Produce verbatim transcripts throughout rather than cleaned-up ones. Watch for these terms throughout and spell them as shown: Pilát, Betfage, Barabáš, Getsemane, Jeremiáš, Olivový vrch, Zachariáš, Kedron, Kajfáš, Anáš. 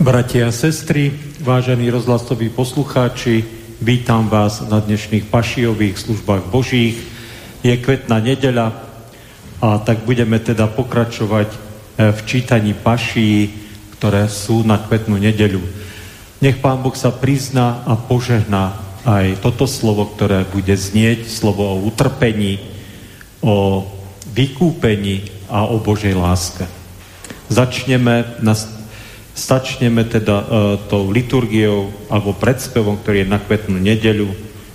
Bratia a sestry, vážení rozhlasoví poslucháči, vítam vás na dnešných pašiových službách Božích. Je kvetná nedeľa a tak budeme teda pokračovať v čítaní paší, ktoré sú na kvetnú nedeľu. Nech Pán Boh sa prizná a požehná aj toto slovo, ktoré bude znieť, slovo o utrpení, o vykúpení a o Božej láske. Začneme na Stačneme teda e, tou liturgiou alebo predspevom, ktorý je na kvetnú nedeľu,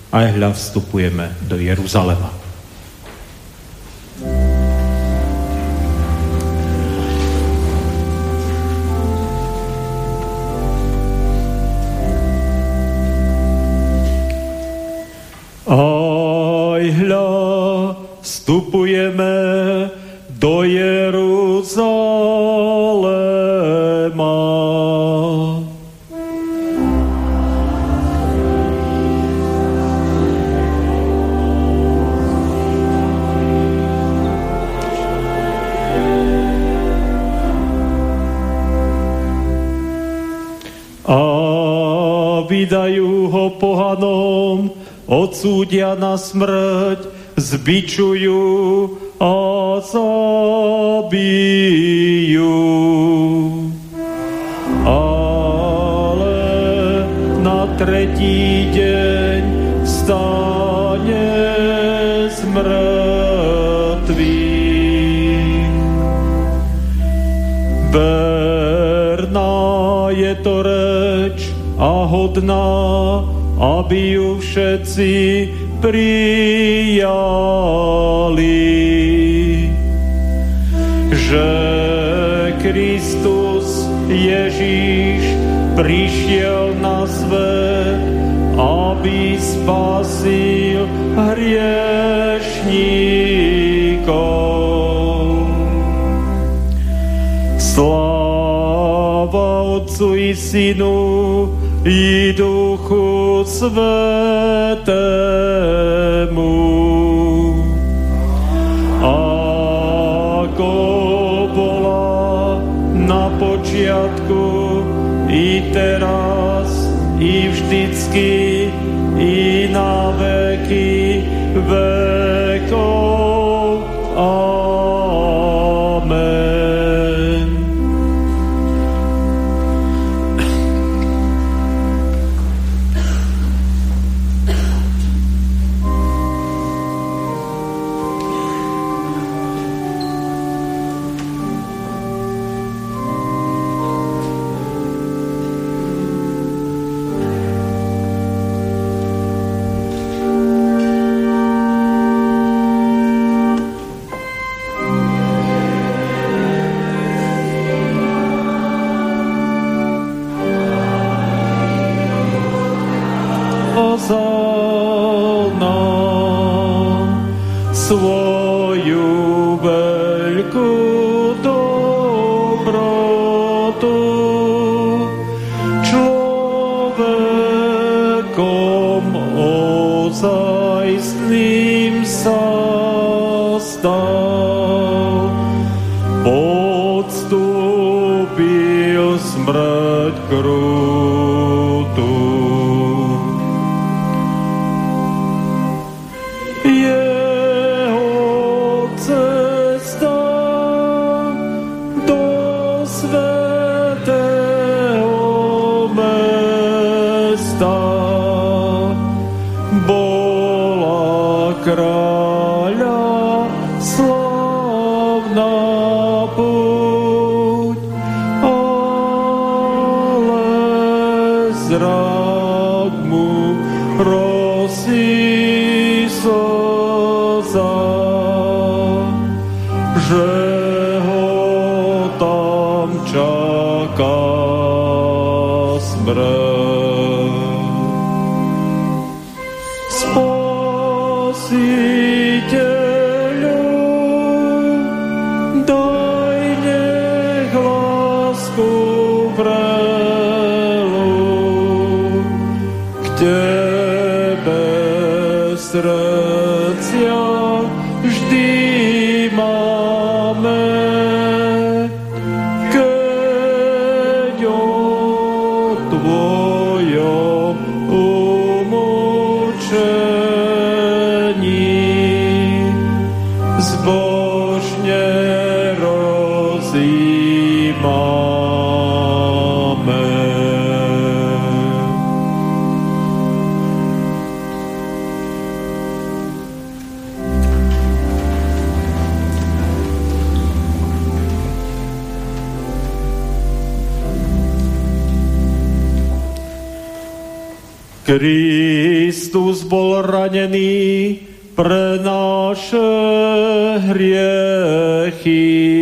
a hľa vstupujeme do Jeruzalema. A hľa vstupujeme do Jeruzalema. Vydajú ho pohanom, odsúdia na smrť, zbičujú a zabijú. Ale na tretí deň vstane z mŕtvych. Verná je to reč a hodná, aby ju všetci prijali, že Kristus Ježíš prišiel na svet, aby spasil hriešníkov. Sláva Otcu i Synu i Duchu Svätému, ako bola na počiatku, i teraz, i vždycky, i na veky vekov. Amen. Máme, keď on svojom umúčení zbožne rozjímame. Kristus bol ranený pre naše hriechy.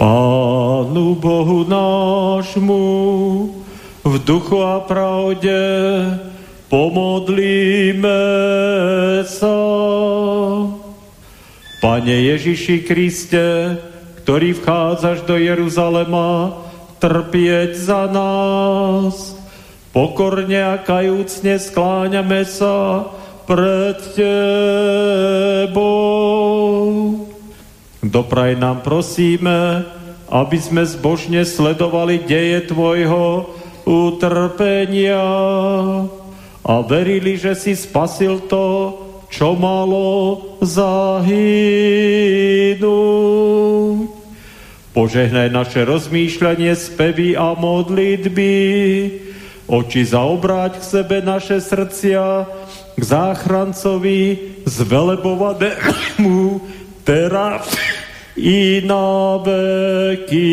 Pánu Bohu nášmu v duchu a pravde pomodlíme sa. Pane Ježiši Kriste, ktorý vchádzaš do Jeruzalema trpieť za nás, pokorne a kajúcne skláňame sa pred Tebou. Dopraj nám, prosíme, aby sme zbožne sledovali deje Tvojho utrpenia a verili, že si spasil to, čo malo zahynúť. Požehnaj naše rozmýšľanie, spevy a modlitby, oči zaobráť k sebe naše srdcia, k záchrancovi zvelebovanému teraz i na veky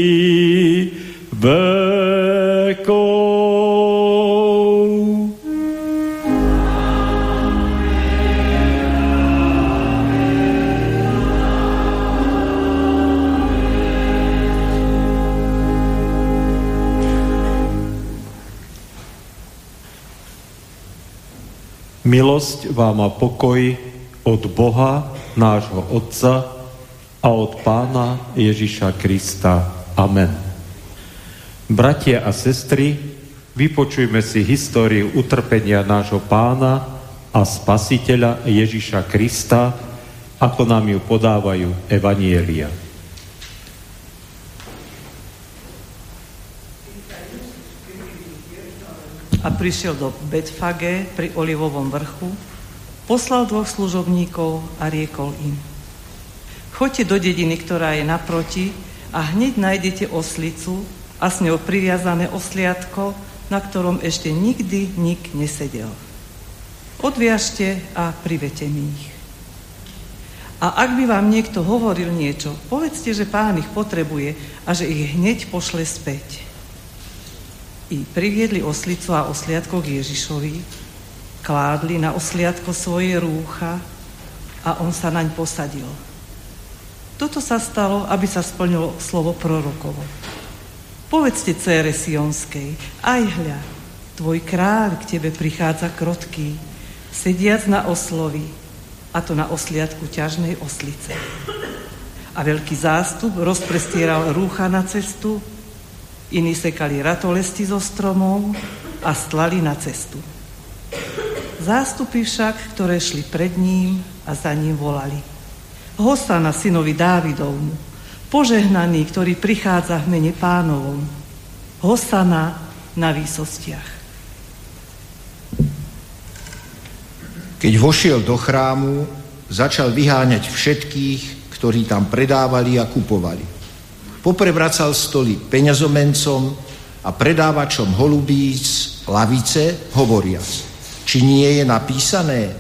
vekov. Milosť vám a pokoj od Boha, nášho Otca, a od Pána Ježiša Krista. Amen. Bratia a sestry, vypočujme si históriu utrpenia nášho Pána a Spasiteľa Ježiša Krista, ako nám ju podávajú evanjelia. A prišiel do Betfage pri Olivovom vrchu, poslal dvoch služobníkov a riekol im: Choďte do dediny, ktorá je naproti, a hneď nájdete oslicu a s ňou priviazané osliatko, na ktorom ešte nikdy nik nesedel. Odviažte a privete mi ich. A ak by vám niekto hovoril niečo, povedzte, že Pán ich potrebuje a že ich hneď pošle späť. I priviedli oslicu a osliatko k Ježišovi, kládli na osliatko svoje rúcha a on sa naň posadil. Toto sa stalo, aby sa splnilo slovo prorokovo. Povedzte dcére Sionskej: Aj hľa, tvoj kráľ k tebe prichádza krotký, sediac na oslovi, a to na osliatku ťažnej oslice. A veľký zástup rozprestieral rúcha na cestu, iní sekali ratolesti zo stromov a stlali na cestu. Zástupy však, ktoré šli pred ním a za ním, volali: Hosana synovi Dávidovmu, požehnaný, ktorý prichádza v mene Pánovom, Hosana na výsostiach. Keď vošiel do chrámu, začal vyháňať všetkých, ktorí tam predávali a kupovali. Poprevracal stoly peňazomencom a predávačom holubíc lavice, hovoriac: Či nie je napísané,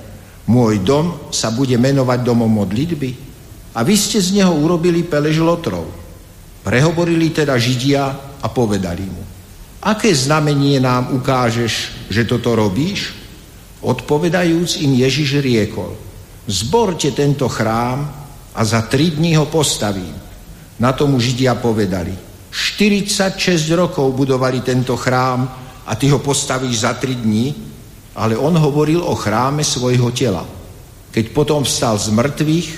môj dom sa bude menovať domom modlitby? A vy ste z neho urobili pelež lotrov. Prehovorili teda Židia a povedali mu: Aké znamenie nám ukážeš, že toto robíš? Odpovedajúc im Ježiš riekol: Zborte tento chrám a za tri dní ho postavím. Na tomu Židia povedali: štyridsaťšesť rokov budovali tento chrám a ty ho postavíš za tri dní? Ale on hovoril o chráme svojho tela. Keď potom vstal z mŕtvych,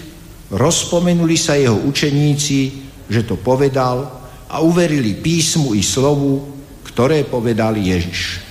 Rozpomenuli sa jeho učeníci, že to povedal, a uverili písmu i slovu, ktoré povedal Ježiš.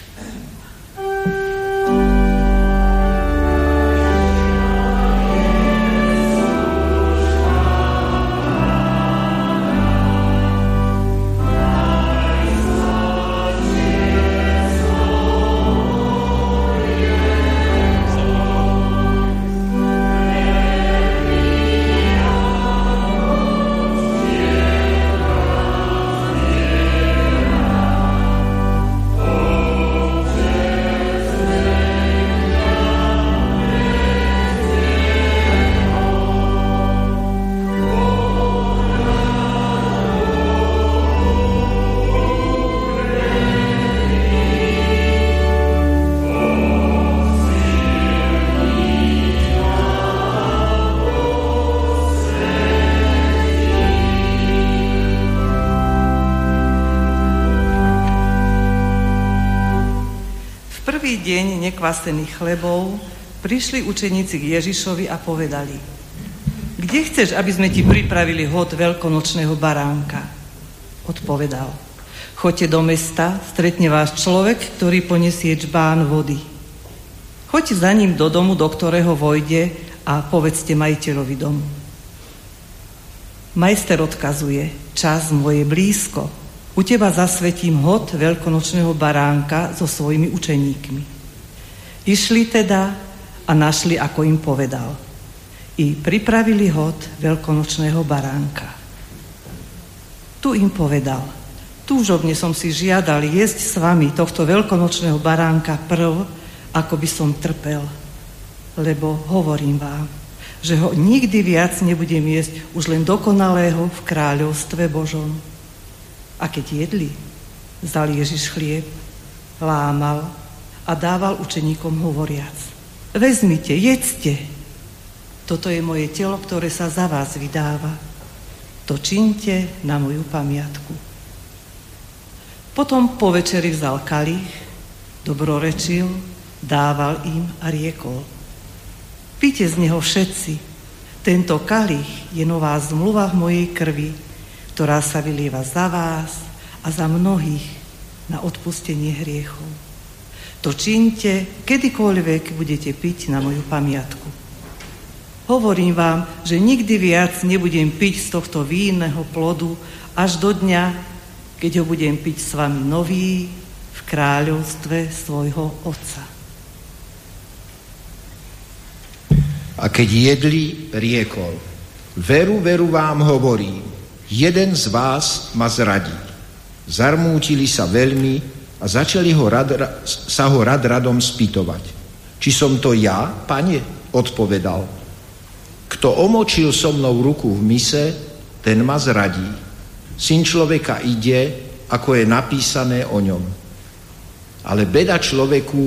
Deň nekvasených chlebov prišli učeníci k Ježišovi a povedali: Kde chceš, aby sme ti pripravili hod veľkonočného baránka? Odpovedal: Choďte do mesta, stretne vás človek, ktorý poniesie čbán vody. Choďte za ním do domu, do ktorého vojde, a povedzte majiteľovi domu: Majster odkazuje, čas môj je blízko. U teba zasvetím hod veľkonočného baránka so svojimi učeníkmi. Išli teda a našli, ako im povedal. I pripravili hod veľkonočného baránka. Tu im povedal: Túžobne som si žiadal jesť s vami tohto veľkonočného baránka prv, ako by som trpel. Lebo hovorím vám, že ho nikdy viac nebudem jesť už len dokonalého v kráľovstve Božom. A keď jedli, vzal Ježiš chlieb, lámal a dával učeníkom hovoriac: Vezmite, jedzte. Toto je moje telo, ktoré sa za vás vydáva. To čiňte na moju pamiatku. Potom po večeri vzal kalich, dobrorečil, dával im a riekol: Pite z neho všetci. Tento kalich je nová zmluva v mojej krvi, ktorá sa vylieva za vás a za mnohých na odpustenie hriechov. To čiňte, kedykoľvek budete piť na moju pamiatku. Hovorím vám, že nikdy viac nebudem piť z tohto vínneho plodu až do dňa, keď ho budem piť s vami nový v kráľovstve svojho Otca. A keď jedli, riekol: Veru, veru vám hovorím, jeden z vás ma zradí. Zarmútili sa veľmi a začali ho rad, sa ho rad radom spýtovať. Či som to ja, pane? Odpovedal: Kto omočil so mnou ruku v mise, ten ma zradí. Syn človeka ide, ako je napísané o ňom. Ale beda človeku,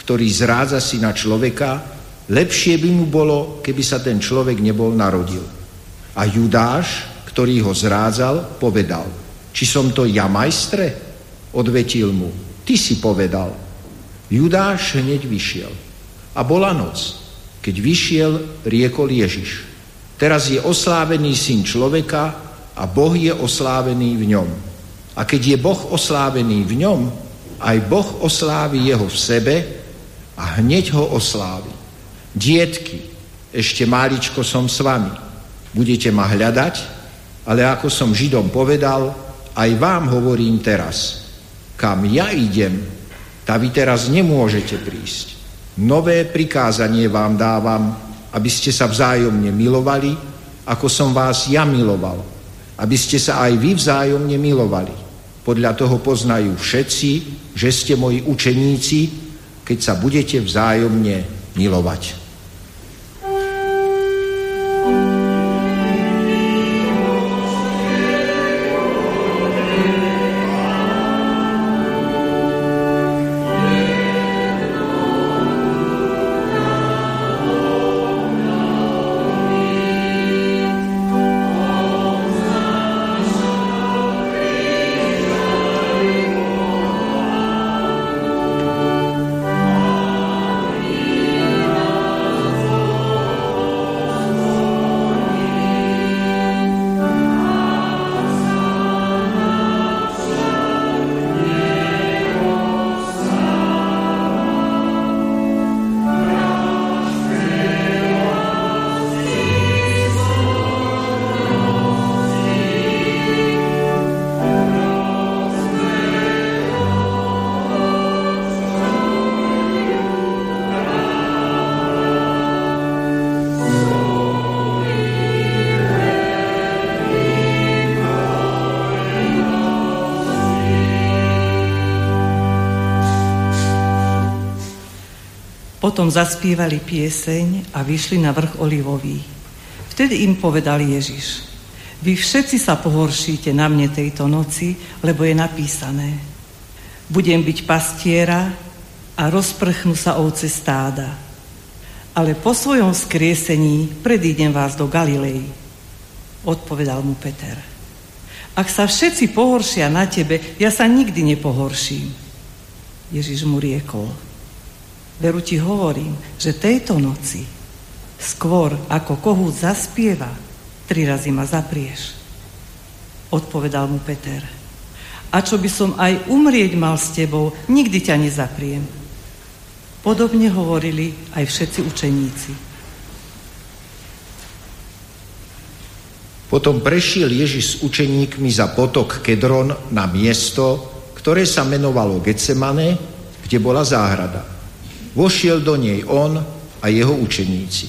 ktorý zrádza syna človeka, lepšie by mu bolo, keby sa ten človek nebol narodil. A Judáš, ktorý ho zrádzal, povedal: Či som to ja, majstre? Odvetil mu: Ty si povedal. Judáš hneď vyšiel. A bola noc. Keď vyšiel, riekol Ježiš: Teraz je oslávený syn človeka a Boh je oslávený v ňom. A keď je Boh oslávený v ňom, aj Boh oslávi jeho v sebe a hneď ho oslávi. Dietky, ešte máličko som s vami. Budete ma hľadať? Ale ako som Židom povedal, aj vám hovorím teraz: Kam ja idem, tá vy teraz nemôžete prísť. Nové prikázanie vám dávam, aby ste sa vzájomne milovali, ako som vás ja miloval. Aby ste sa aj vy vzájomne milovali. Podľa toho poznajú všetci, že ste moji učeníci, keď sa budete vzájomne milovať. Potom zaspievali pieseň a vyšli na vrch Olivový. Vtedy im povedal Ježiš: Vy všetci sa pohoršíte na mne tejto noci, lebo je napísané: Budem byť pastiera a rozprchnú sa ovce stáda. Ale po svojom skriesení predídem vás do Galilei. Odpovedal mu Peter: Ak sa všetci pohoršia na tebe, ja sa nikdy nepohorším. Ježiš mu riekol: Veru ti hovorím, že tejto noci, skôr ako kohút zaspieva, tri razy ma zaprieš. Odpovedal mu Peter: A čo by som aj umrieť mal s tebou, nikdy ťa nezapriem. Podobne hovorili aj všetci učeníci. Potom prešiel Ježiš s učeníkmi za potok Kedron na miesto, ktoré sa menovalo Getsemane, kde bola záhrada. Vošiel do nej on a jeho učeníci.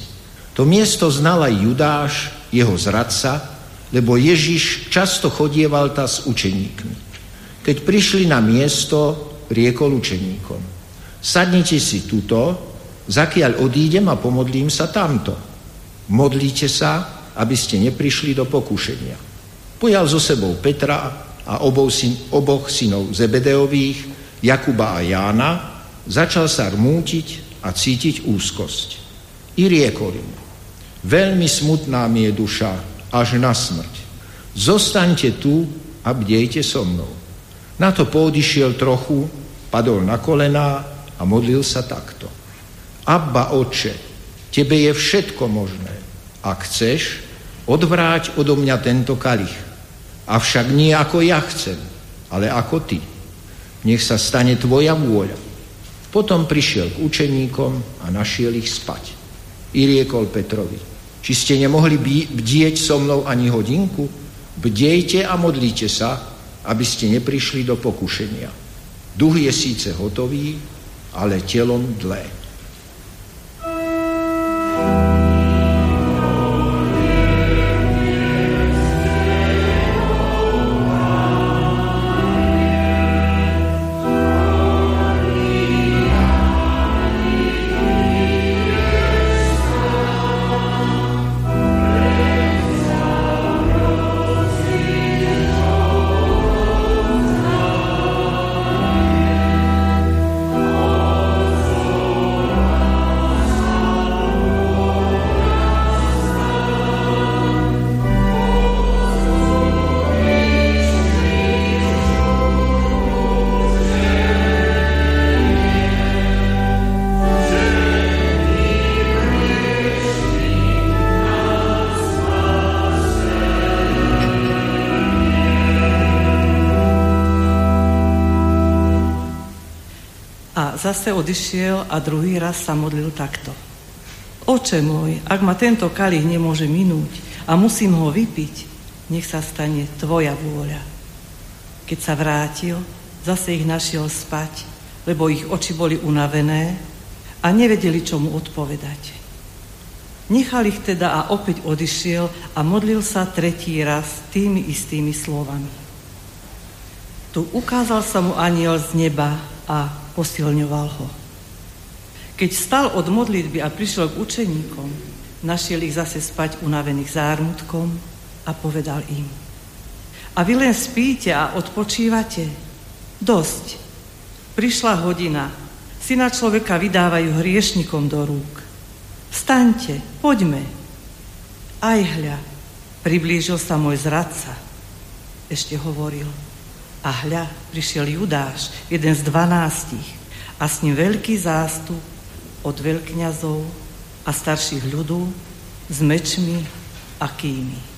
To miesto znal aj Judáš, jeho zradca, lebo Ježiš často chodieval tam s učeníkmi. Keď prišli na miesto, riekol učeníkom: Sadnite si tuto, zakiaľ odídem a pomodlím sa tamto. Modlite sa, aby ste neprišli do pokušenia. Pojal so sebou Petra a oboch synov Zebedejových, Jakuba a Jána, začal sa rmútiť a cítiť úzkosť. I riekol im: Veľmi smutná mi je duša, až na smrť. Zostaňte tu a bdejte so mnou. Na to pôdyšiel trochu, padol na kolená a modlil sa takto: Abba, Otče, tebe je všetko možné. Ak chceš, odvráť odo mňa tento kalich. Avšak nie ako ja chcem, ale ako ty. Nech sa stane tvoja vôľa. Potom prišiel k učeníkom a našiel ich spať. I riekol Petrovi: Či ste nemohli bdieť so mnou ani hodinku? Bdejte a modlite sa, aby ste neprišli do pokušenia. Duch je síce hotový, ale telom dlé. Zase odišiel a druhý raz sa modlil takto: Oče môj, ak ma tento kalich nemôže minúť a musím ho vypiť, nech sa stane tvoja vôľa. Keď sa vrátil, zase ich našiel spať, lebo ich oči boli unavené a nevedeli, čo mu odpovedať. Nechal ich teda a opäť odišiel a modlil sa tretí raz tými istými slovami. Tu ukázal sa mu anjel z neba a posilňoval ho. Keď stal od modlitby a prišiel k učeníkom, našiel ich zase spať unavených zármutkom a povedal im: A vy len spíte a odpočívate? Dosť. Prišla hodina. Syna človeka vydávajú hriešnikom do rúk. Vstaňte, poďme. Aj hľa, priblížil sa môj zradca. Ešte hovoril. A hľa, prišiel Judáš, jeden z dvanástich, a s ním veľký zástup od veľkňazov a starších ľudov s mečmi a kými.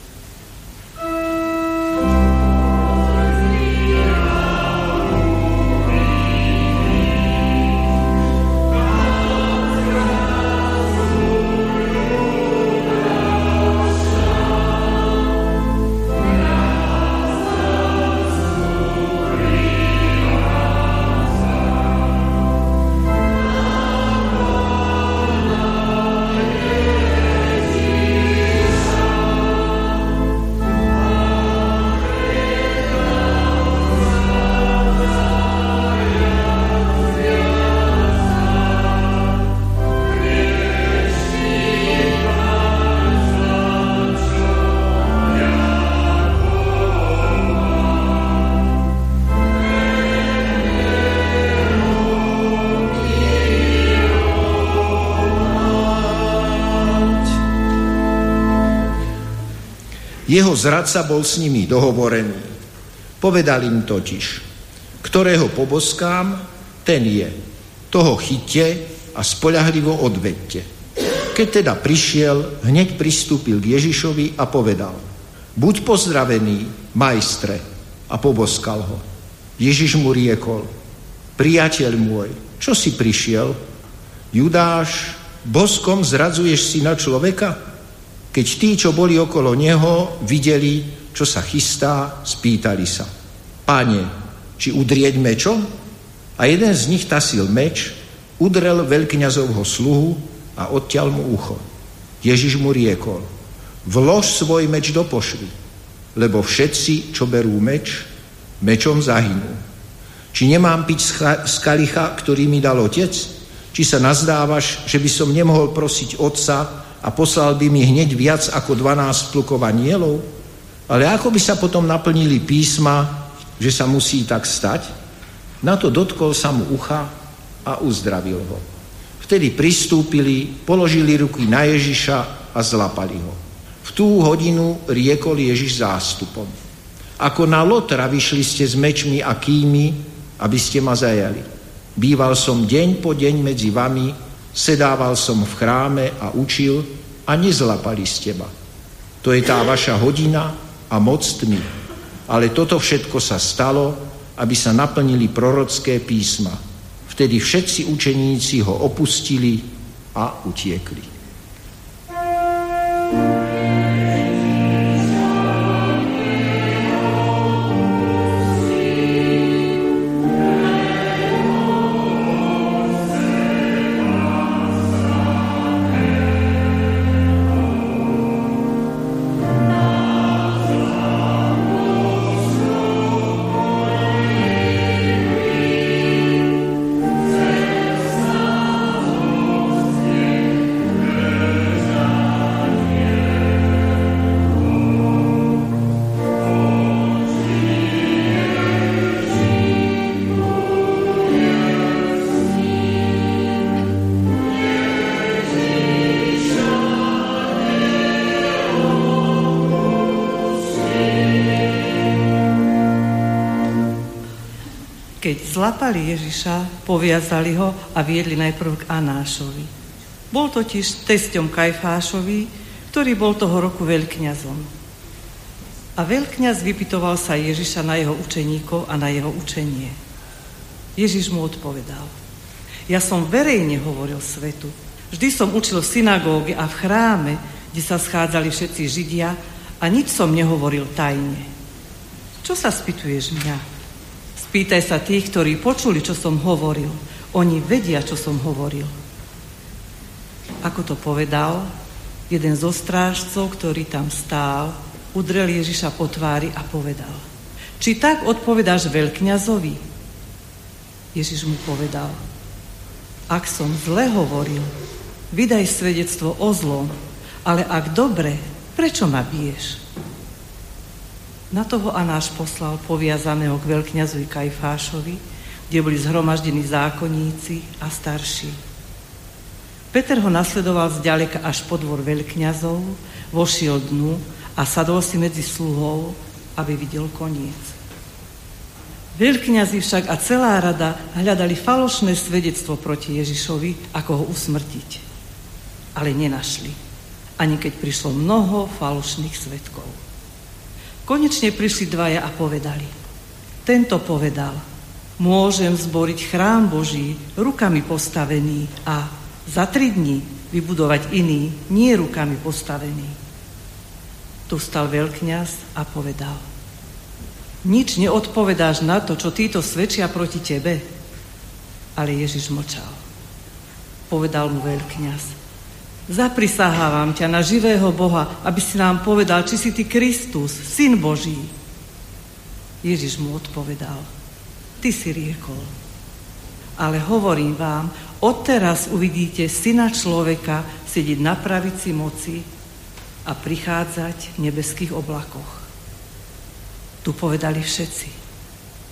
Jeho zradca bol s nimi dohovorený. Povedal im totiž, ktorého poboskám, ten je. Toho chyťte a spoľahlivo odvedte. Keď teda prišiel, hneď pristúpil k Ježišovi a povedal: buď pozdravený, majstre, a poboskal ho. Ježiš mu riekol: priateľ môj, čo si prišiel? Judáš, boskom zradzuješ syna človeka? Keď tí, čo boli okolo neho, videli, čo sa chystá, spýtali sa: Pane, či udrieť mečom? A jeden z nich tasil meč, udrel veľkňazovho sluhu a odťal mu ucho. Ježiš mu riekol: vlož svoj meč do pošvy, lebo všetci, čo berú meč, mečom zahynú. Či nemám piť z kalicha, ktorý mi dal otec? Či sa nazdávaš, že by som nemohol prosiť otca a poslal by mi hneď viac ako dvanásť plukov anjelov? Ale ako by sa potom naplnili písma, že sa musí tak stať? Na to dotkol sa mu ucha a uzdravil ho. Vtedy pristúpili, položili ruky na Ježiša a zlapali ho. V tú hodinu riekol Ježiš zástupom: ako na Lotra vyšli ste s mečmi a kými, aby ste ma zajali. Býval som deň po deň medzi vami, sedával som v chráme a učil a nezlapali ste ma. To je tá vaša hodina a moc tmy. Ale toto všetko sa stalo, aby sa naplnili prorocké písma. Vtedy všetci učeníci ho opustili a utiekli. Keď zlapali Ježiša, poviazali ho a viedli najprv k Anášovi. Bol totiž testom Kajfášovi, ktorý bol toho roku veľkňazom. A veľkňaz vypytoval sa Ježiša na jeho učeníkov a na jeho učenie. Ježiš mu odpovedal: ja som verejne hovoril svetu. Vždy som učil v synagóge a v chráme, kde sa schádzali všetci Židia, a nič som nehovoril tajne. Čo sa spýtuješ mňa? Pýtaj sa tých, ktorí počuli, čo som hovoril. Oni vedia, čo som hovoril. Ako to povedal, jeden zo strážcov, ktorý tam stál, udrel Ježiša po tvári a povedal: či tak odpovedáš veľkňazovi? Ježiš mu povedal: ak som zle hovoril, vydaj svedectvo o zlom, ale ak dobre, prečo ma biješ? Na toho Anáš poslal poviazaného k veľkňazovi Kajfášovi, kde boli zhromaždení zákonníci a starší. Peter ho nasledoval zďaleka až po dvor veľkňazov, vošiel dnu a sadol si medzi sluhov, aby videl koniec. Veľkňazi však a celá rada hľadali falošné svedectvo proti Ježišovi, ako ho usmrtiť. Ale nenašli, ani keď prišlo mnoho falošných svedkov. Konečne prišli dvaja a povedali: tento povedal: môžem zboriť chrám Boží rukami postavený a za tri dní vybudovať iný, nie rukami postavený. Tu stal veľkňaz a povedal: nič neodpovedáš na to, čo títo svedčia proti tebe. Ale Ježiš mlčal. Povedal mu veľkňaz: zaprisahávam ťa na živého Boha, aby si nám povedal, či si ty Kristus, Syn Boží. Ježiš mu odpovedal: ty si riekol. Ale hovorím vám, odteraz uvidíte Syna človeka sedieť na pravici moci a prichádzať v nebeských oblakoch. Tu povedali všetci: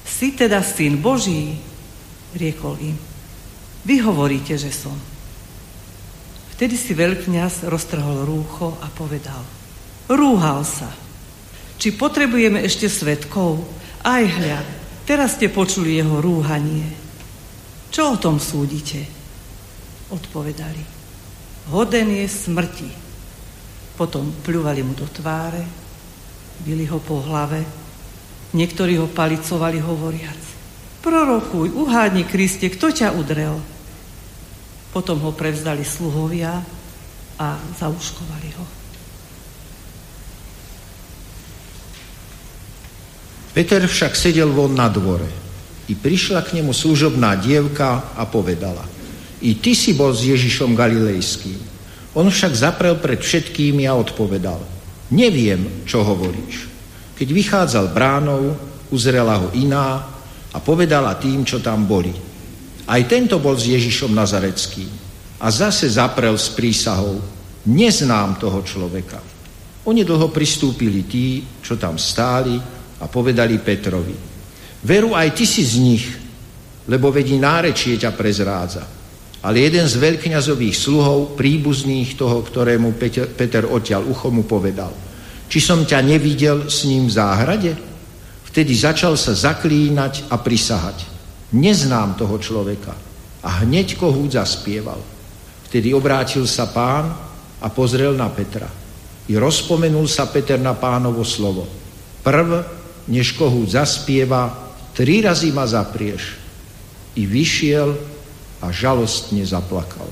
si teda Syn Boží? Riekol im: vy hovoríte, že som. Vtedy si veľkňaz roztrhol rúcho a povedal: rúhal sa, Či potrebujeme ešte svedkov? Aj hľa, teraz ste počuli jeho rúhanie. Čo o tom súdite? Odpovedali. Hoden je smrti. Potom pľúvali mu do tváre, bili ho po hlave, niektorí ho palicovali hovoriac. Prorokuj, uhádni Kriste, kto ťa udrel? Potom ho prevzdali sluhovia a zauškovali ho. Peter však sedel von na dvore. I prišla k nemu služobná dievka a povedala: I ty si bol s Ježišom Galilejským. On však zaprel pred všetkými a odpovedal: Neviem, čo hovoríš. Keď vychádzal bránou, uzrela ho iná a povedala tým, čo tam boli: Aj tento bol s Ježišom Nazareckým. A zase zaprel s prísahou: Neznám toho človeka. Onedlho pristúpili tí, čo tam stáli, a povedali Petrovi: Veru, aj ty si z nich, lebo vedí nárečie ťa prezrádza. Ale jeden z veľkňazových sluhov, príbuzných toho, ktorému Peter, Peter odtiaľ ucho, mu povedal: Či som ťa nevidel s ním v záhrade? Vtedy začal sa zaklínať a prisahať: Neznám toho človeka. A hneď kohút zaspieval. Vtedy obrátil sa Pán a pozrel na Petra. I rozpomenul sa Peter na Pánovo slovo: Prv, než kohút zaspieva, tri razy ma zaprieš. I vyšiel a žalostne zaplakal.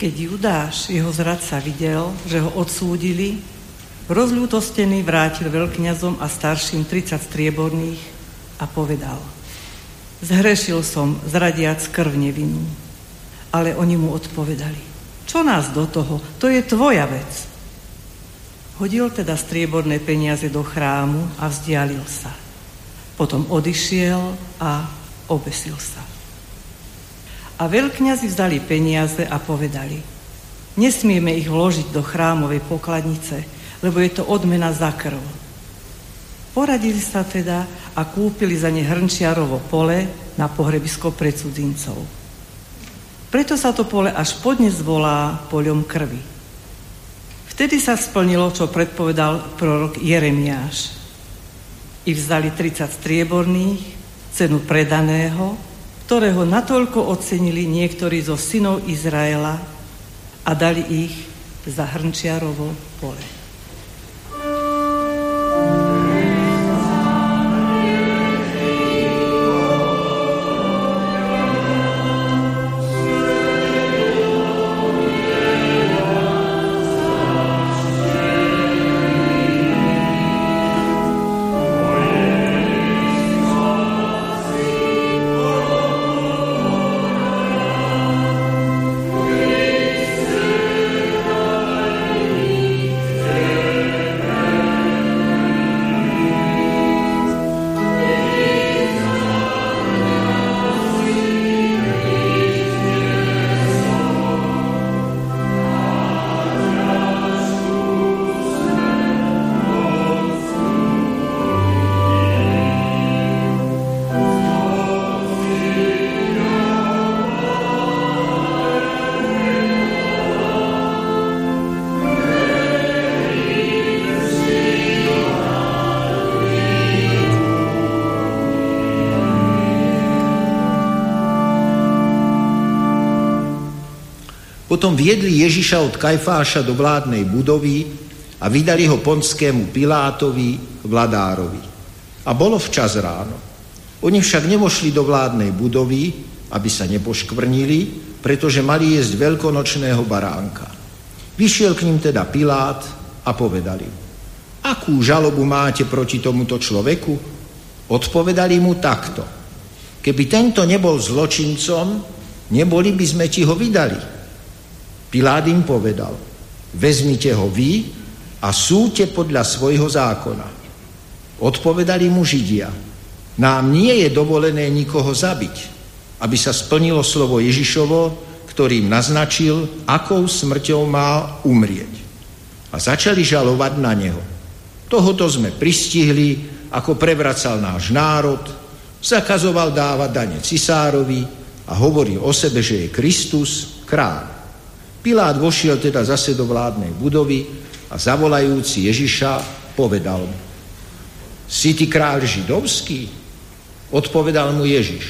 Keď Judáš, jeho zradca, videl, že ho odsúdili, rozľútostený vrátil veľkňazom a starším tridsať strieborných a povedal: Zhrešil som, zradiac krv nevinu. Ale oni mu odpovedali: Čo nás do toho, to je tvoja vec. Hodil teda strieborné peniaze do chrámu a vzdialil sa. Potom odišiel a obesil sa. A veľkňazi vzdali peniaze a povedali: Nesmieme ich vložiť do chrámovej pokladnice, lebo je to odmena za krv. Poradili sa teda a kúpili za ne hrnčiarovo pole na pohrebisko pre cudzincov. Preto sa to pole až podnes volá poľom krvi. Vtedy sa splnilo, čo predpovedal prorok Jeremiáš. I vzdali tridsať strieborných, cenu predaného, ktorého natoľko ocenili niektorí zo synov Izraela, a dali ich za hrnčiarovo pole. Potom viedli Ježiša od Kajfáša do vládnej budovy a vydali ho ponskému Pilátovi, vladárovi. A bolo včas ráno. Oni však nemošli do vládnej budovy, aby sa nepoškvrnili, pretože mali jesť veľkonočného baránka. Vyšiel k ním teda Pilát a povedali: Akú žalobu máte proti tomuto človeku? Odpovedali mu takto: Keby tento nebol zločincom, neboli by sme ti ho vydali. Pilát im povedal: Vezmite ho vy a súďte podľa svojho zákona. Odpovedali mu Židia: Nám nie je dovolené nikoho zabiť, aby sa splnilo slovo Ježišovo, ktorým naznačil, akou smrťou má umrieť. A začali žalovať na neho. Tohoto sme pristihli, ako prevracal náš národ, zakazoval dávať dane cisárovi a hovorí o sebe, že je Kristus, kráľ. Pilát vošiel teda zase do vládnej budovy a zavolajúci Ježiša povedal mu: Si ty kráľ židovský? Odpovedal mu Ježiš: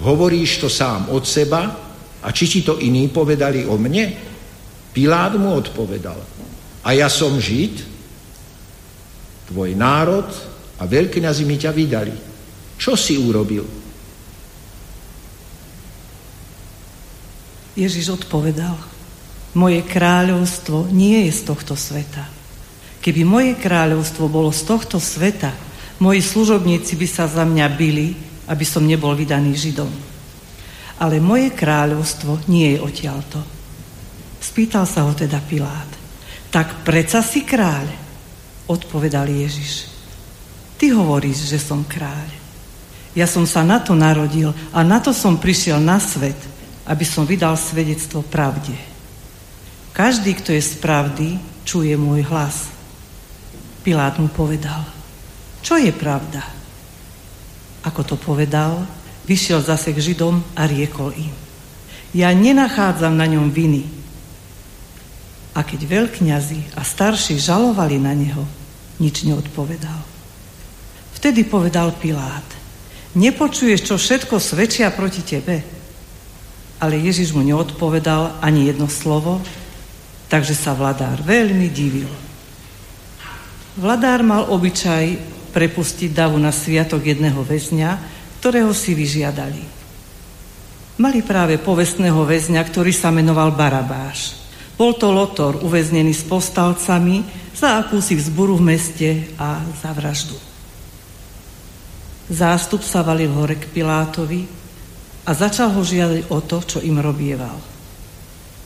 Hovoríš to sám od seba a či ti to iní povedali o mne? Pilát mu odpovedal: A ja som Žid? Tvoj národ a veľkňazi mi ťa vydali. Čo si urobil? Ježiš odpovedal: Moje kráľovstvo nie je z tohto sveta. Keby moje kráľovstvo bolo z tohto sveta, moji služobníci by sa za mňa bili, aby som nebol vydaný Židom. Ale moje kráľovstvo nie je odtiaľto. Spýtal sa ho teda Pilát: Tak preca si kráľ? Odpovedal Ježiš: Ty hovoríš, že som kráľ. Ja som sa na to narodil a na to som prišiel na svet, aby som vydal svedectvo pravde. Každý, kto je z pravdy, čuje môj hlas. Pilát mu povedal: Čo je pravda? Ako to povedal, vyšiel zase k Židom a riekol im: Ja nenachádzam na ňom viny. A keď veľkňazi a starší žalovali na neho, nič neodpovedal. Vtedy povedal Pilát: Nepočuješ, čo všetko svedčia proti tebe? Ale Ježiš mu neodpovedal ani jedno slovo, takže sa vladár veľmi divil. Vladár mal obyčaj prepustiť davu na sviatok jedného väzňa, ktorého si vyžiadali. Mali práve povestného väzňa, ktorý sa menoval Barabáš. Bol to lotor uväznený s povstalcami za akúsi vzburu v meste a za vraždu. Zástup sa valil hore k Pilátovi a začal ho žiadať o to, čo im robieval.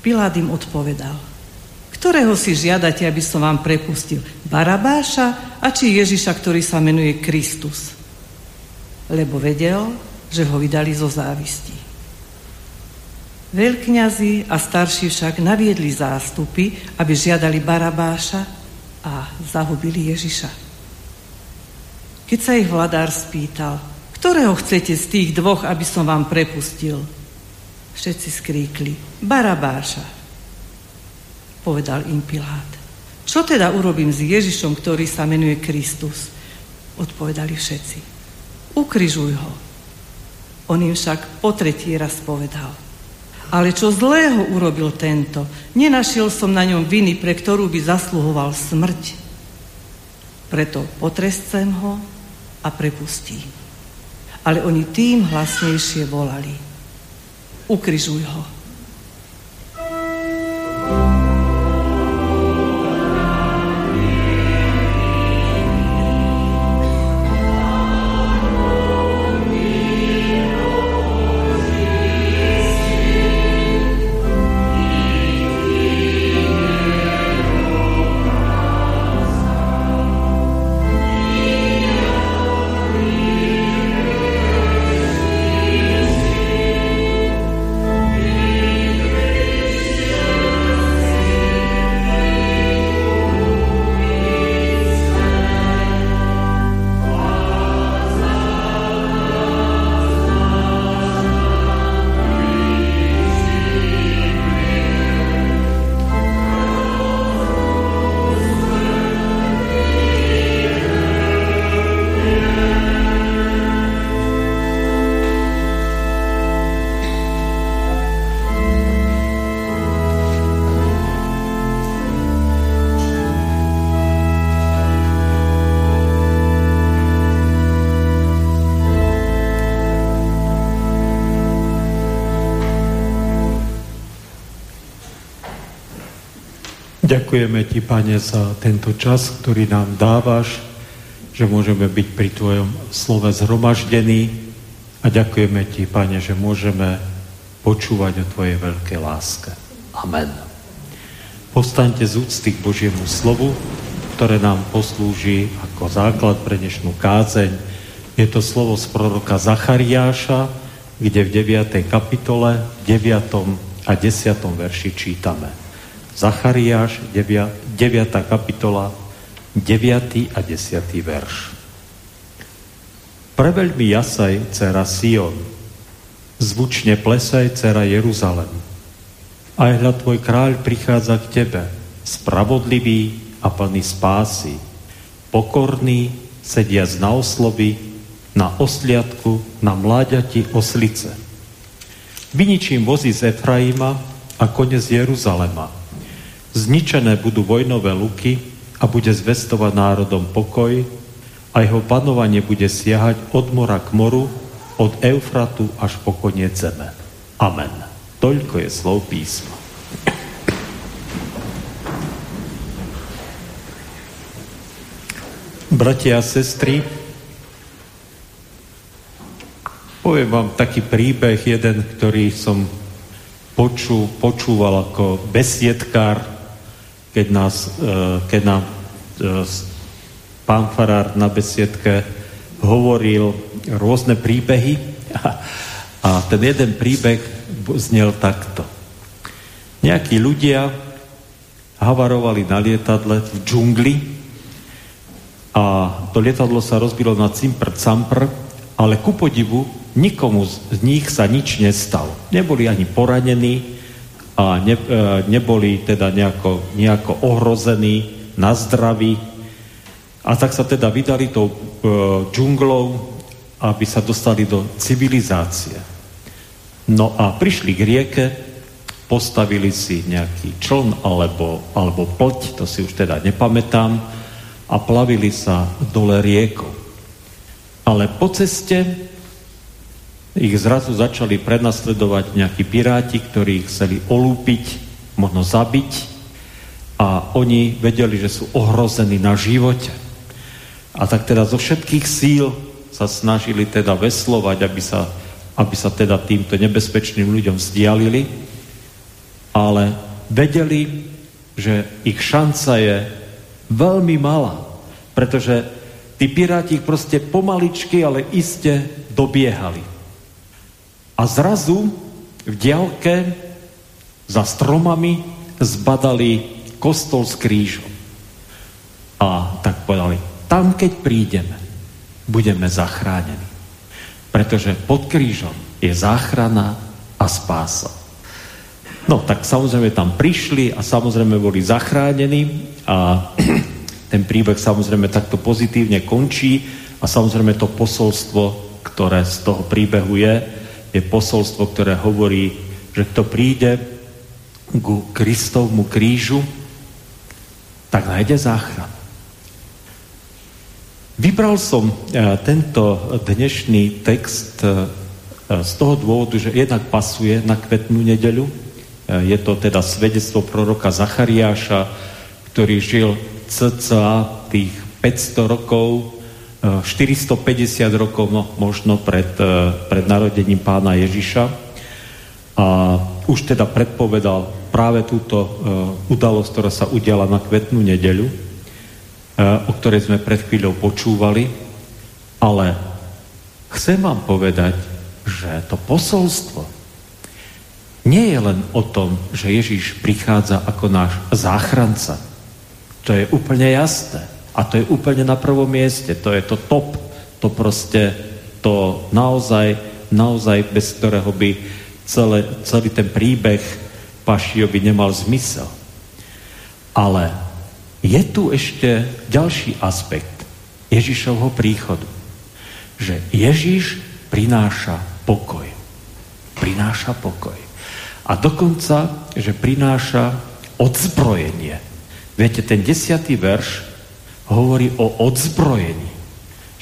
Pilát im odpovedal: Ktorého si žiadate, aby som vám prepustil? Barabáša a či Ježiša, ktorý sa menuje Kristus? Lebo vedel, že ho vydali zo závisti. Veľkňazi a starší však naviedli zástupy, aby žiadali Barabáša a zahubili Ježiša. Keď sa ich vladár spýtal: Ktorého chcete z tých dvoch, aby som vám prepustil? Všetci skríkli: Barabáša. Povedal im Pilát: Čo teda urobím s Ježišom, ktorý sa menuje Kristus? Odpovedali všetci: Ukrižuj ho. On im však po tretí raz povedal: Ale čo zlého urobil tento? Nenašiel som na ňom viny, pre ktorú by zasluhoval smrť. Preto potrescem ho a prepustím. Ale oni tým hlasnejšie volali: Ukrižuj ho. Ďakujeme Ti, Pane, za tento čas, ktorý nám dávaš, že môžeme byť pri Tvojom slove zhromaždení a ďakujeme Ti, Pane, že môžeme počúvať o Tvojej veľkej láske. Amen. Postaňte z úcty k Božiemu slovu, ktoré nám poslúži ako základ pre dnešnú kázeň. Je to slovo z proroka Zachariáša, kde v deviatej kapitole, deviatom a desiatom verši čítame. Zachariáš, deviata kapitola, deviaty a desiaty verš. Preveľ mi jasaj, dcera Sion, zvučne plesaj, dcera Jeruzalem. Aj hľa, tvoj kráľ prichádza k tebe, spravodlivý a plný spásy, pokorný, sediac na oslovi, na osliadku, na mláďati oslice. Vyničím vozy z Efraima a kone z Jeruzalema. Zničené budú vojnové luky a bude zvestovať národom pokoj a jeho panovanie bude siahať od mora k moru, od Eufratu až po koniec zeme. Amen. Toľko je slov písma. Bratia a sestry, poviem vám taký príbeh, jeden, ktorý som počul, počúval ako besiedkár, Keď, nás, keď nám pán farár na besiedke hovoril rôzne príbehy a, a ten jeden príbeh znel takto. Nejakí ľudia havarovali na lietadle v džungli a to lietadlo sa rozbilo na cimpr-campr, ale ku podivu nikomu z nich sa nič nestalo. Neboli ani poranení, a ne, neboli teda nejako, nejako ohrození na zdraví. A tak sa teda vydali tou e, džunglou, aby sa dostali do civilizácie. No a prišli k rieke, postavili si nejaký čln alebo, alebo ploť, to si už teda nepamätám, a plavili sa dole riekou. Ale po ceste ich zrazu začali prenasledovať nejakí piráti, ktorí ich chceli olúpiť, možno zabiť, a oni vedeli, že sú ohrození na živote. A tak teda zo všetkých síl sa snažili teda veslovať, aby sa, aby sa teda týmto nebezpečným ľuďom vzdialili, ale vedeli, že ich šanca je veľmi malá, pretože tí piráti ich proste pomaličky, ale iste dobiehali. A zrazu v diaľke za stromami zbadali kostol s krížom. A tak povedali, tam keď prídeme, budeme zachránení. Pretože pod krížom je záchrana a spása. No tak samozrejme tam prišli a samozrejme boli zachránení a ten príbeh samozrejme takto pozitívne končí a samozrejme to posolstvo, ktoré z toho príbehu je, je posolstvo, ktoré hovorí, že kto príde ku Kristovmu krížu, tak nájde záchranu. Vybral som tento dnešný text z toho dôvodu, že jednak pasuje na Kvetnú nedeľu. Je to teda svedectvo proroka Zachariáša, ktorý žil cca tých päťsto rokov, štyristopäťdesiat rokov, no možno pred, pred narodením pána Ježiša, a už teda predpovedal práve túto udalosť, ktorá sa udiala na Kvetnú nedeľu, o ktorej sme pred chvíľou počúvali, ale chcem vám povedať, že to posolstvo nie je len o tom, že Ježiš prichádza ako náš záchranca. To je úplne jasné. A to je úplne na prvom mieste, to je to top, to proste, to naozaj, naozaj, bez ktorého by celé, celý ten príbeh Pašiovi nemal zmysel. Ale je tu ešte ďalší aspekt Ježišovho príchodu, že Ježiš prináša pokoj. Prináša pokoj. A dokonca, že prináša odzbrojenie. Viete, ten desiatý verš hovorí o odzbrojení,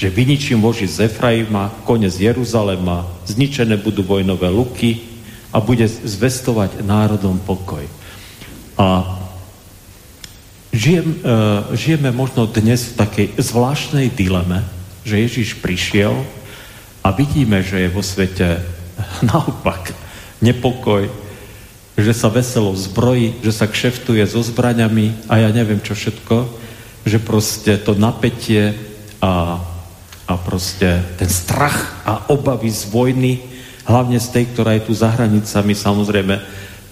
že vyničím voži z Efraima, kone z Jeruzalema, zničené budú vojnové luky a bude zvestovať národom pokoj. A Žijem, uh, žijeme možno dnes v takej zvláštnej dileme, že Ježiš prišiel a vidíme, že je vo svete naopak nepokoj, že sa veselo zbrojí, že sa kšeftuje so zbraňami a ja neviem čo všetko, že proste to napätie a, a proste ten strach a obavy z vojny, hlavne z tej, ktorá je tu za hranicami, samozrejme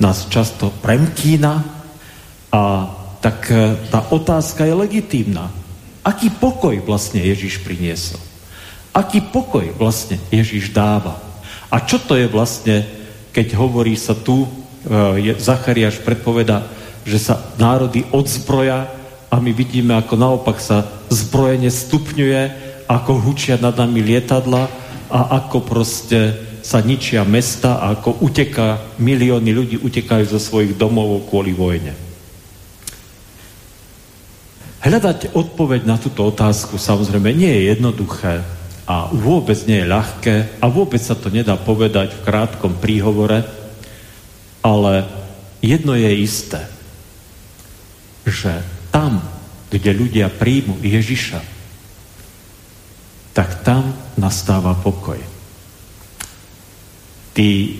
nás často premkína a tak tá otázka je legitímna. Aký pokoj vlastne Ježiš priniesol? Aký pokoj vlastne Ježiš dáva? A čo to je vlastne, keď hovorí sa tu, e, Zachariáš predpoveda, že sa národy odzbroja a my vidíme, ako naopak sa zbrojenie stupňuje, ako hučia nad nami lietadla a ako proste sa ničia mesta a ako uteká, milióny ľudí utekajú zo svojich domov kvôli vojne. Hľadať odpoveď na túto otázku samozrejme nie je jednoduché a vôbec nie je ľahké a vôbec sa to nedá povedať v krátkom príhovore, ale jedno je isté, že tam, kde ľudia príjmu Ježiša, tak tam nastáva pokoj. Tí e,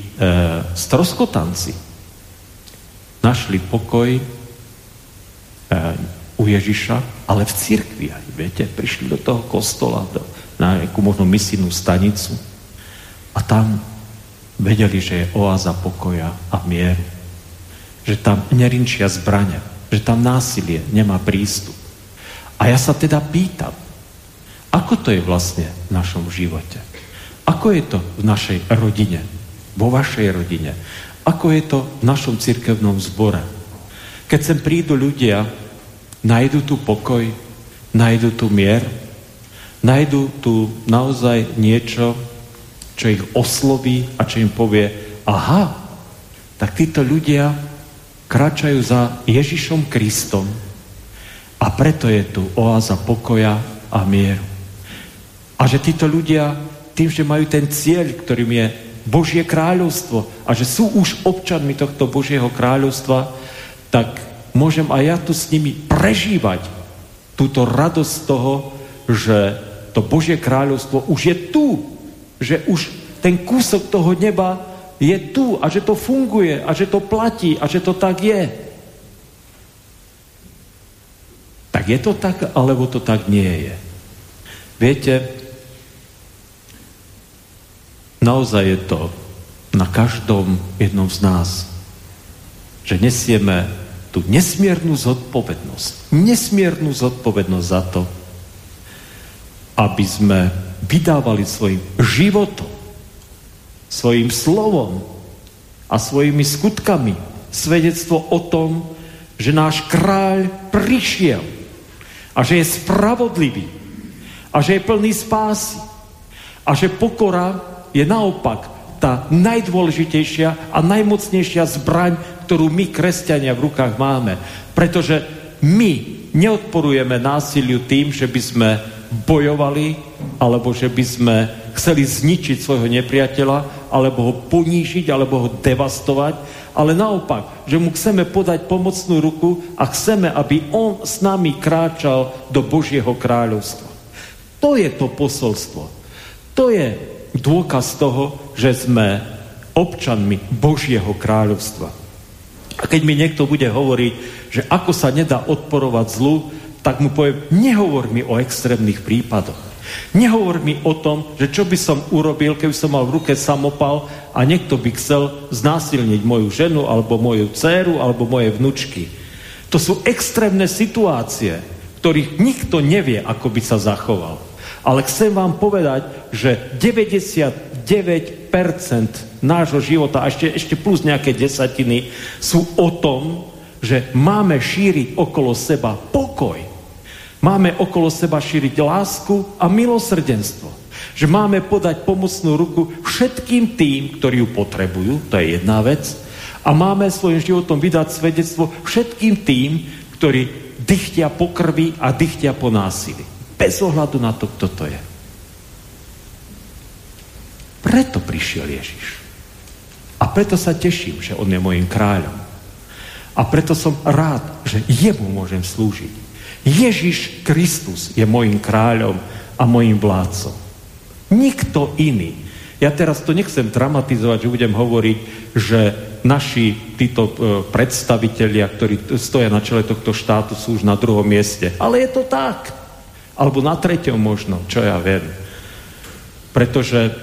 stroskotanci našli pokoj e, u Ježiša, ale v cirkvi aj, viete, prišli do toho kostola, do, na nejakú možno misijnú stanicu a tam vedeli, že je oáza pokoja a mieru. Že tam nerinčia zbrane, že tam násilie nemá prístup. A ja sa teda pýtam, ako to je vlastne v našom živote? Ako je to v našej rodine? Vo vašej rodine? Ako je to v našom cirkevnom zbore? Keď sem prídu ľudia, nájdu tu pokoj, nájdu tu mier, nájdu tu naozaj niečo, čo ich osloví a čo im povie, aha, tak títo ľudia kráčajú za Ježišom Kristom a preto je tu oáza pokoja a mieru. A že títo ľudia tým, že majú ten cieľ, ktorým je Božie kráľovstvo a že sú už občanmi tohto Božieho kráľovstva, tak môžem aj ja tu s nimi prežívať túto radosť toho, že to Božie kráľovstvo už je tu, že už ten kúsok toho neba je tu a že to funguje a že to platí a že to tak je. Tak je to tak, alebo to tak nie je. Viete, naozaj je to na každom jednom z nás, že nesieme tú nesmiernu zodpovednosť, nesmiernu zodpovednosť za to, aby sme vydávali svojim životom, svojim slovom a svojimi skutkami svedectvo o tom, že náš kráľ prišiel a že je spravodlivý a že je plný spásy a že pokora je naopak tá najdôležitejšia a najmocnejšia zbraň, ktorú my, kresťania, v rukách máme. Pretože my neodporujeme násiliu tým, že by sme bojovali, alebo že by sme chceli zničiť svojho nepriateľa, alebo ho ponížiť, alebo ho devastovať, ale naopak, že mu chceme podať pomocnú ruku a chceme, aby on s nami kráčal do Božieho kráľovstva. To je to posolstvo. To je dôkaz toho, že sme občanmi Božieho kráľovstva. A keď mi niekto bude hovoriť, že ako sa nedá odporovať zlu, tak mu poviem, nehovor mi o extrémnych prípadoch. Nehovor mi o tom, že čo by som urobil, keby som mal v ruke samopal a niekto by chcel znásilniť moju ženu, alebo moju dcéru, alebo moje vnučky. To sú extrémne situácie, ktorých nikto nevie, ako by sa zachoval. Ale chcem vám povedať, že deväťdesiatdeväť percent nášho života, a ešte, ešte plus nejaké desatiny, sú o tom, že máme šíriť okolo seba pokoj. Máme okolo seba šíriť lásku a milosrdenstvo. Že máme podať pomocnú ruku všetkým tým, ktorí ju potrebujú, to je jedna vec, a máme svojim životom vydať svedectvo všetkým tým, ktorí dychtia po krvi a dychtia po násilí. Bez ohľadu na to, kto to je. Preto prišiel Ježiš. A preto sa teším, že on je mojím kráľom. A A preto som rád, že jemu môžem slúžiť. Ježiš Kristus je mojím kráľom a mojím vládcom. Nikto iný. Ja teraz to nechcem dramatizovať, že budem hovoriť, že naši títo predstavitelia, ktorí stoja na čele tohto štátu, sú už na druhom mieste. Ale je to tak. Alebo na treťom možno, čo ja viem. Pretože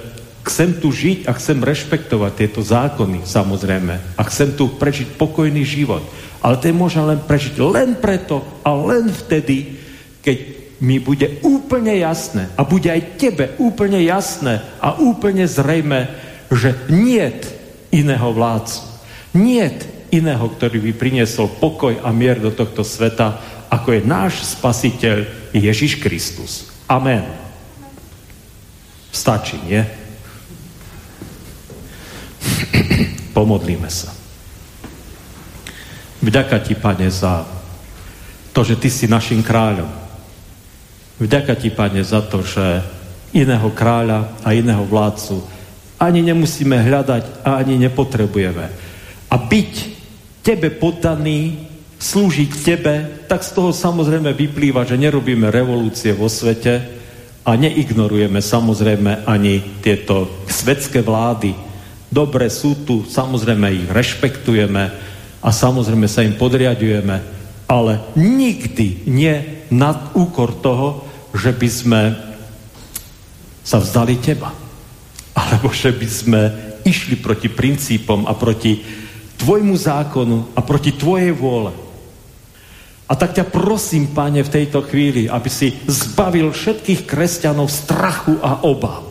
chcem tu žiť a chcem rešpektovať tieto zákony, samozrejme. A chcem tu prežiť pokojný život. Ale ten môžem len prežiť len preto a len vtedy, keď mi bude úplne jasné a bude aj tebe úplne jasné a úplne zrejme, že niet iného vládcu, niet iného, ktorý by priniesol pokoj a mier do tohto sveta, ako je náš spasiteľ Ježiš Kristus. Amen. Stačí, nie? Pomodlíme sa. Vďaka ti, Pane, za to, že ty si našim kráľom. Vďaka ti, Pane, za to, že iného kráľa a iného vládcu ani nemusíme hľadať a ani nepotrebujeme. A byť tebe poddaný, slúžiť tebe, tak z toho samozrejme vyplýva, že nerobíme revolúcie vo svete a neignorujeme samozrejme ani tieto svetské vlády. Dobre sú tu, samozrejme ich rešpektujeme a samozrejme sa im podriadujeme, ale nikdy nie nad úkor toho, že by sme sa vzdali teba. Alebo že by sme išli proti princípom a proti tvojmu zákonu a proti tvojej vôle. A tak ťa prosím, Pane, v tejto chvíli, aby si zbavil všetkých kresťanov strachu a obav.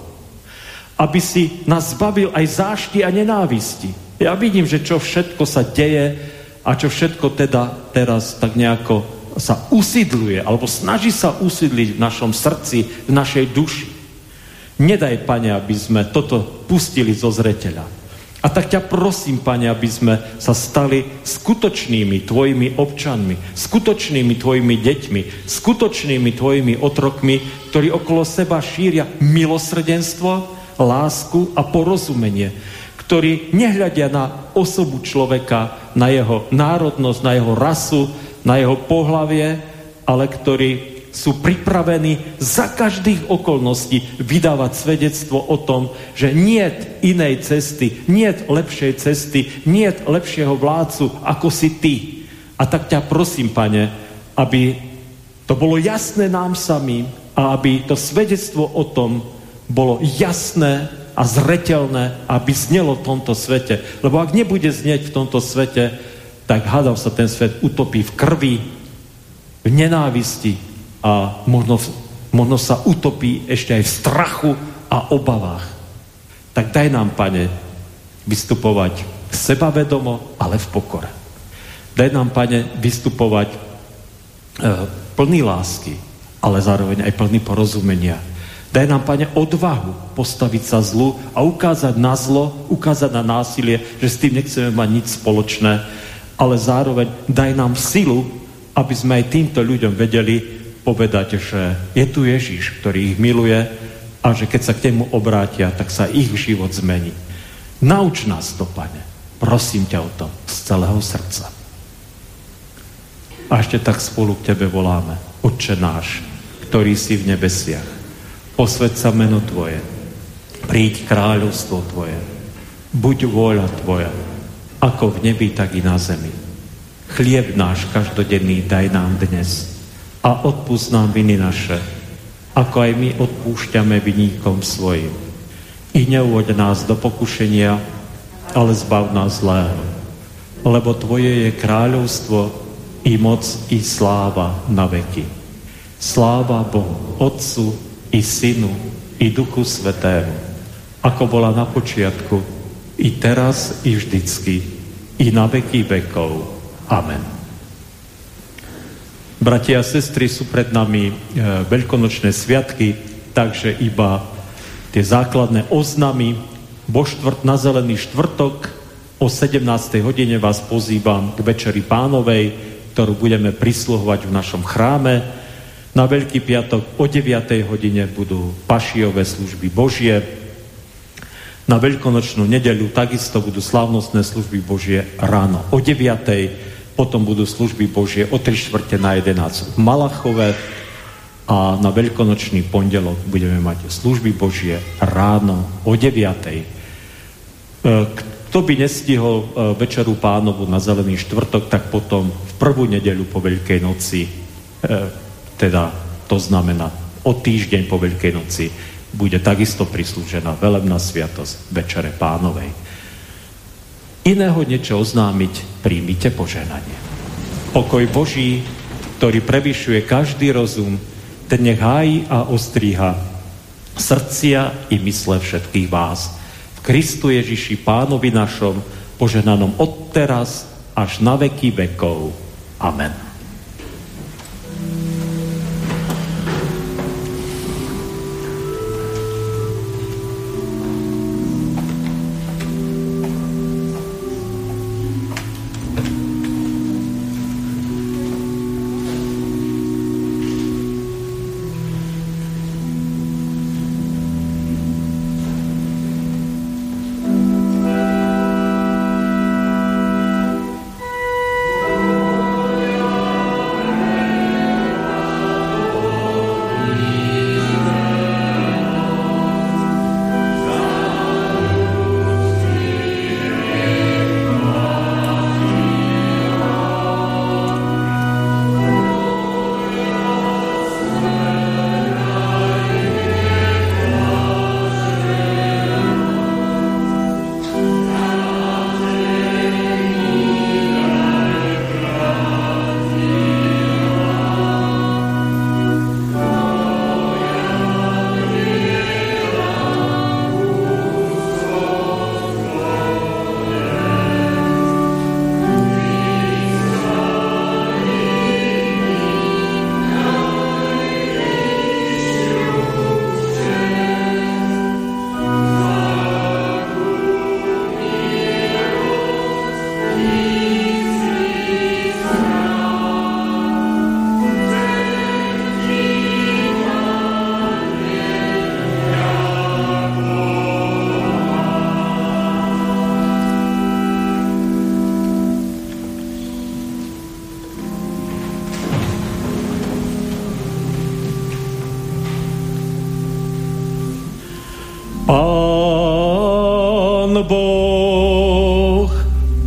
Aby si nás zbavil aj zášti a nenávisti. Ja vidím, že čo všetko sa deje a čo všetko teda teraz tak nejako sa usidluje, alebo snaží sa usidliť v našom srdci, v našej duši. Nedaj, Pane, aby sme toto pustili zo zreteľa. A tak ťa prosím, Pane, aby sme sa stali skutočnými tvojimi občanmi, skutočnými tvojimi deťmi, skutočnými tvojimi otrokmi, ktorí okolo seba šíria milosrdenstvo, lásku a porozumenie, ktorí nehľadia na osobu človeka, na jeho národnosť, na jeho rasu, na jeho pohlavie, ale ktorí sú pripravení za každých okolností vydávať svedectvo o tom, že niet inej cesty, niet lepšej cesty, niet lepšieho vládcu, ako si ty. A tak ťa prosím, Pane, aby to bolo jasné nám samým a aby to svedectvo o tom bolo jasné a zreteľné, aby znelo v tomto svete. Lebo ak nebude znieť v tomto svete, tak hádam sa, ten svet utopí v krvi, v nenávisti a možno, možno sa utopí ešte aj v strachu a obavách. Tak daj nám, Pane, vystupovať sebavedomo, ale v pokore. Daj nám, Pane, vystupovať e, plný lásky, ale zároveň aj plný porozumenia. Daj nám, Pane, odvahu postaviť sa zlu a ukázať na zlo, ukázať na násilie, že s tým nechceme mať nič spoločné, ale zároveň daj nám silu, aby sme aj týmto ľuďom vedeli povedať, že je tu Ježiš, ktorý ich miluje a že keď sa k nemu obrátia, tak sa ich život zmení. Nauč nás to, Pane. Prosím ťa o to z celého srdca. A ešte tak spolu k tebe voláme. Otče náš, ktorý si v nebesiach, posväť sa meno tvoje, príď kráľovstvo tvoje, buď vôľa tvoja, ako v nebi, tak i na zemi. Chlieb náš každodenný daj nám dnes a odpúsť nám viny naše, ako aj my odpúšťame viníkom svojim. I neuvoď nás do pokušenia, ale zbav nás zlého. Lebo tvoje je kráľovstvo, i moc, i sláva na veky. Sláva Bohu, Otcu, i Synu, i Duchu Svätému, ako bola na počiatku, i teraz, i vždycky, i na veky vekov. Amen. Bratia a sestry, sú pred nami e, veľkonočné sviatky, takže iba tie základné oznamy. Vo štvrt, na Zelený štvrtok o sedemnástej hodine vás pozývam k Večeri Pánovej, ktorú budeme prisluhovať v našom chráme. Na Veľký piatok o deviatej hodine budú pašiové služby Božie. Na Veľkonočnú nedeľu takisto budú slávnostné služby Božie ráno o deviatej. potom budú služby Božie o tri štvrte na jedenásť v Malachove a na veľkonočný pondelok budeme mať služby Božie ráno o deviatej. Kto by nestihol večeru pánovu na Zelený štvrtok, tak potom v prvú nedeľu po Veľkej noci, teda to znamená o týždeň po Veľkej noci, bude takisto prislúžená velebná sviatosť Večere Pánovej. Iného niečo oznámiť, príjmite požehnanie. Pokoj Boží, ktorý prevyšuje každý rozum, ten nech hájí a ostríha srdcia i mysle všetkých vás. V Kristu Ježiši Pánovi našom, požehnanom od teraz až na veky vekov. Amen.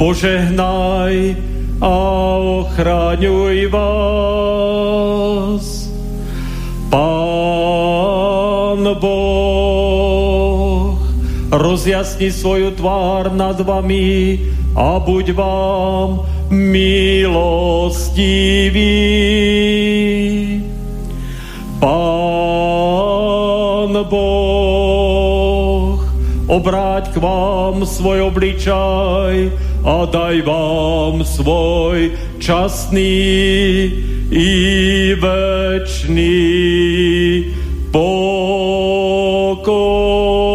Požehnaj a ochraňuj vás. Pán Boh rozjasni svoju tvár nad vami a buď vám milostivý. Pán Boh obráť k vám svoj obličaj a daj vám svoj časný i večný pokoj.